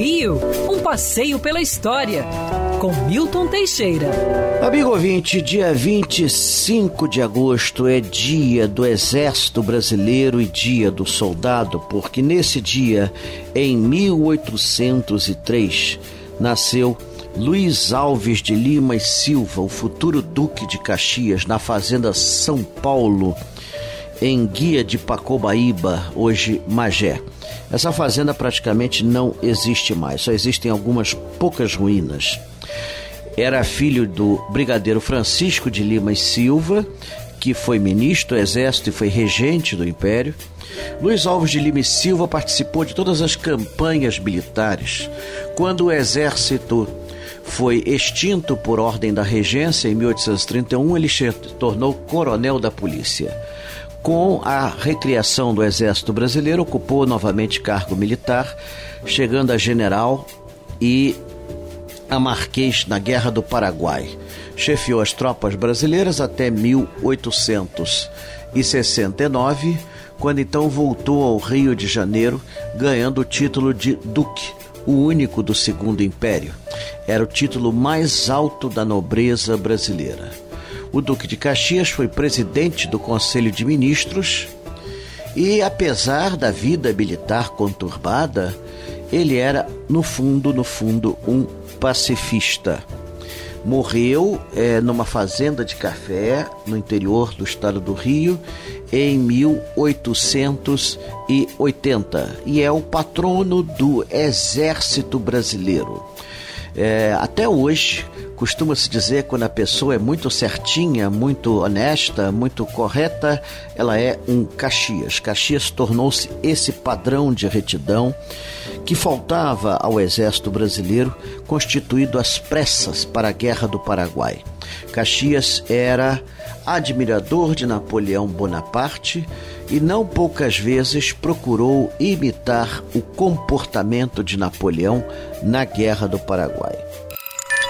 Rio, um passeio pela história, com Milton Teixeira. Amigo ouvinte, dia 25 de agosto é dia do Exército Brasileiro e dia do soldado, porque nesse dia, em 1803, nasceu Luiz Alves de Lima e Silva, o futuro Duque de Caxias, na Fazenda São Paulo, em Guia de Pacobaíba, hoje Magé. Essa fazenda praticamente não existe mais, só existem algumas poucas ruínas. Era filho do brigadeiro Francisco de Lima e Silva, que foi ministro do Exército e foi regente do Império. Luiz Alves de Lima e Silva participou de todas as campanhas militares. Quando o Exército foi extinto por ordem da regência em 1831, ele se tornou coronel da polícia. Com a recriação do Exército Brasileiro, ocupou novamente cargo militar, chegando a general e a marquês na Guerra do Paraguai. Chefiou as tropas brasileiras até 1869, quando então voltou ao Rio de Janeiro, ganhando o título de Duque, o único do Segundo Império. Era o título mais alto da nobreza brasileira. O Duque de Caxias foi presidente do Conselho de Ministros e, apesar da vida militar conturbada, ele era, no fundo, um pacifista. Morreu numa fazenda de café no interior do estado do Rio em 1880 e é o patrono do Exército Brasileiro. Até hoje, costuma-se dizer, quando a pessoa é muito certinha, muito honesta, muito correta, ela é um Caxias. Caxias tornou-se esse padrão de retidão que faltava ao Exército Brasileiro, constituído às pressas para a Guerra do Paraguai. Caxias era admirador de Napoleão Bonaparte e não poucas vezes procurou imitar o comportamento de Napoleão na Guerra do Paraguai.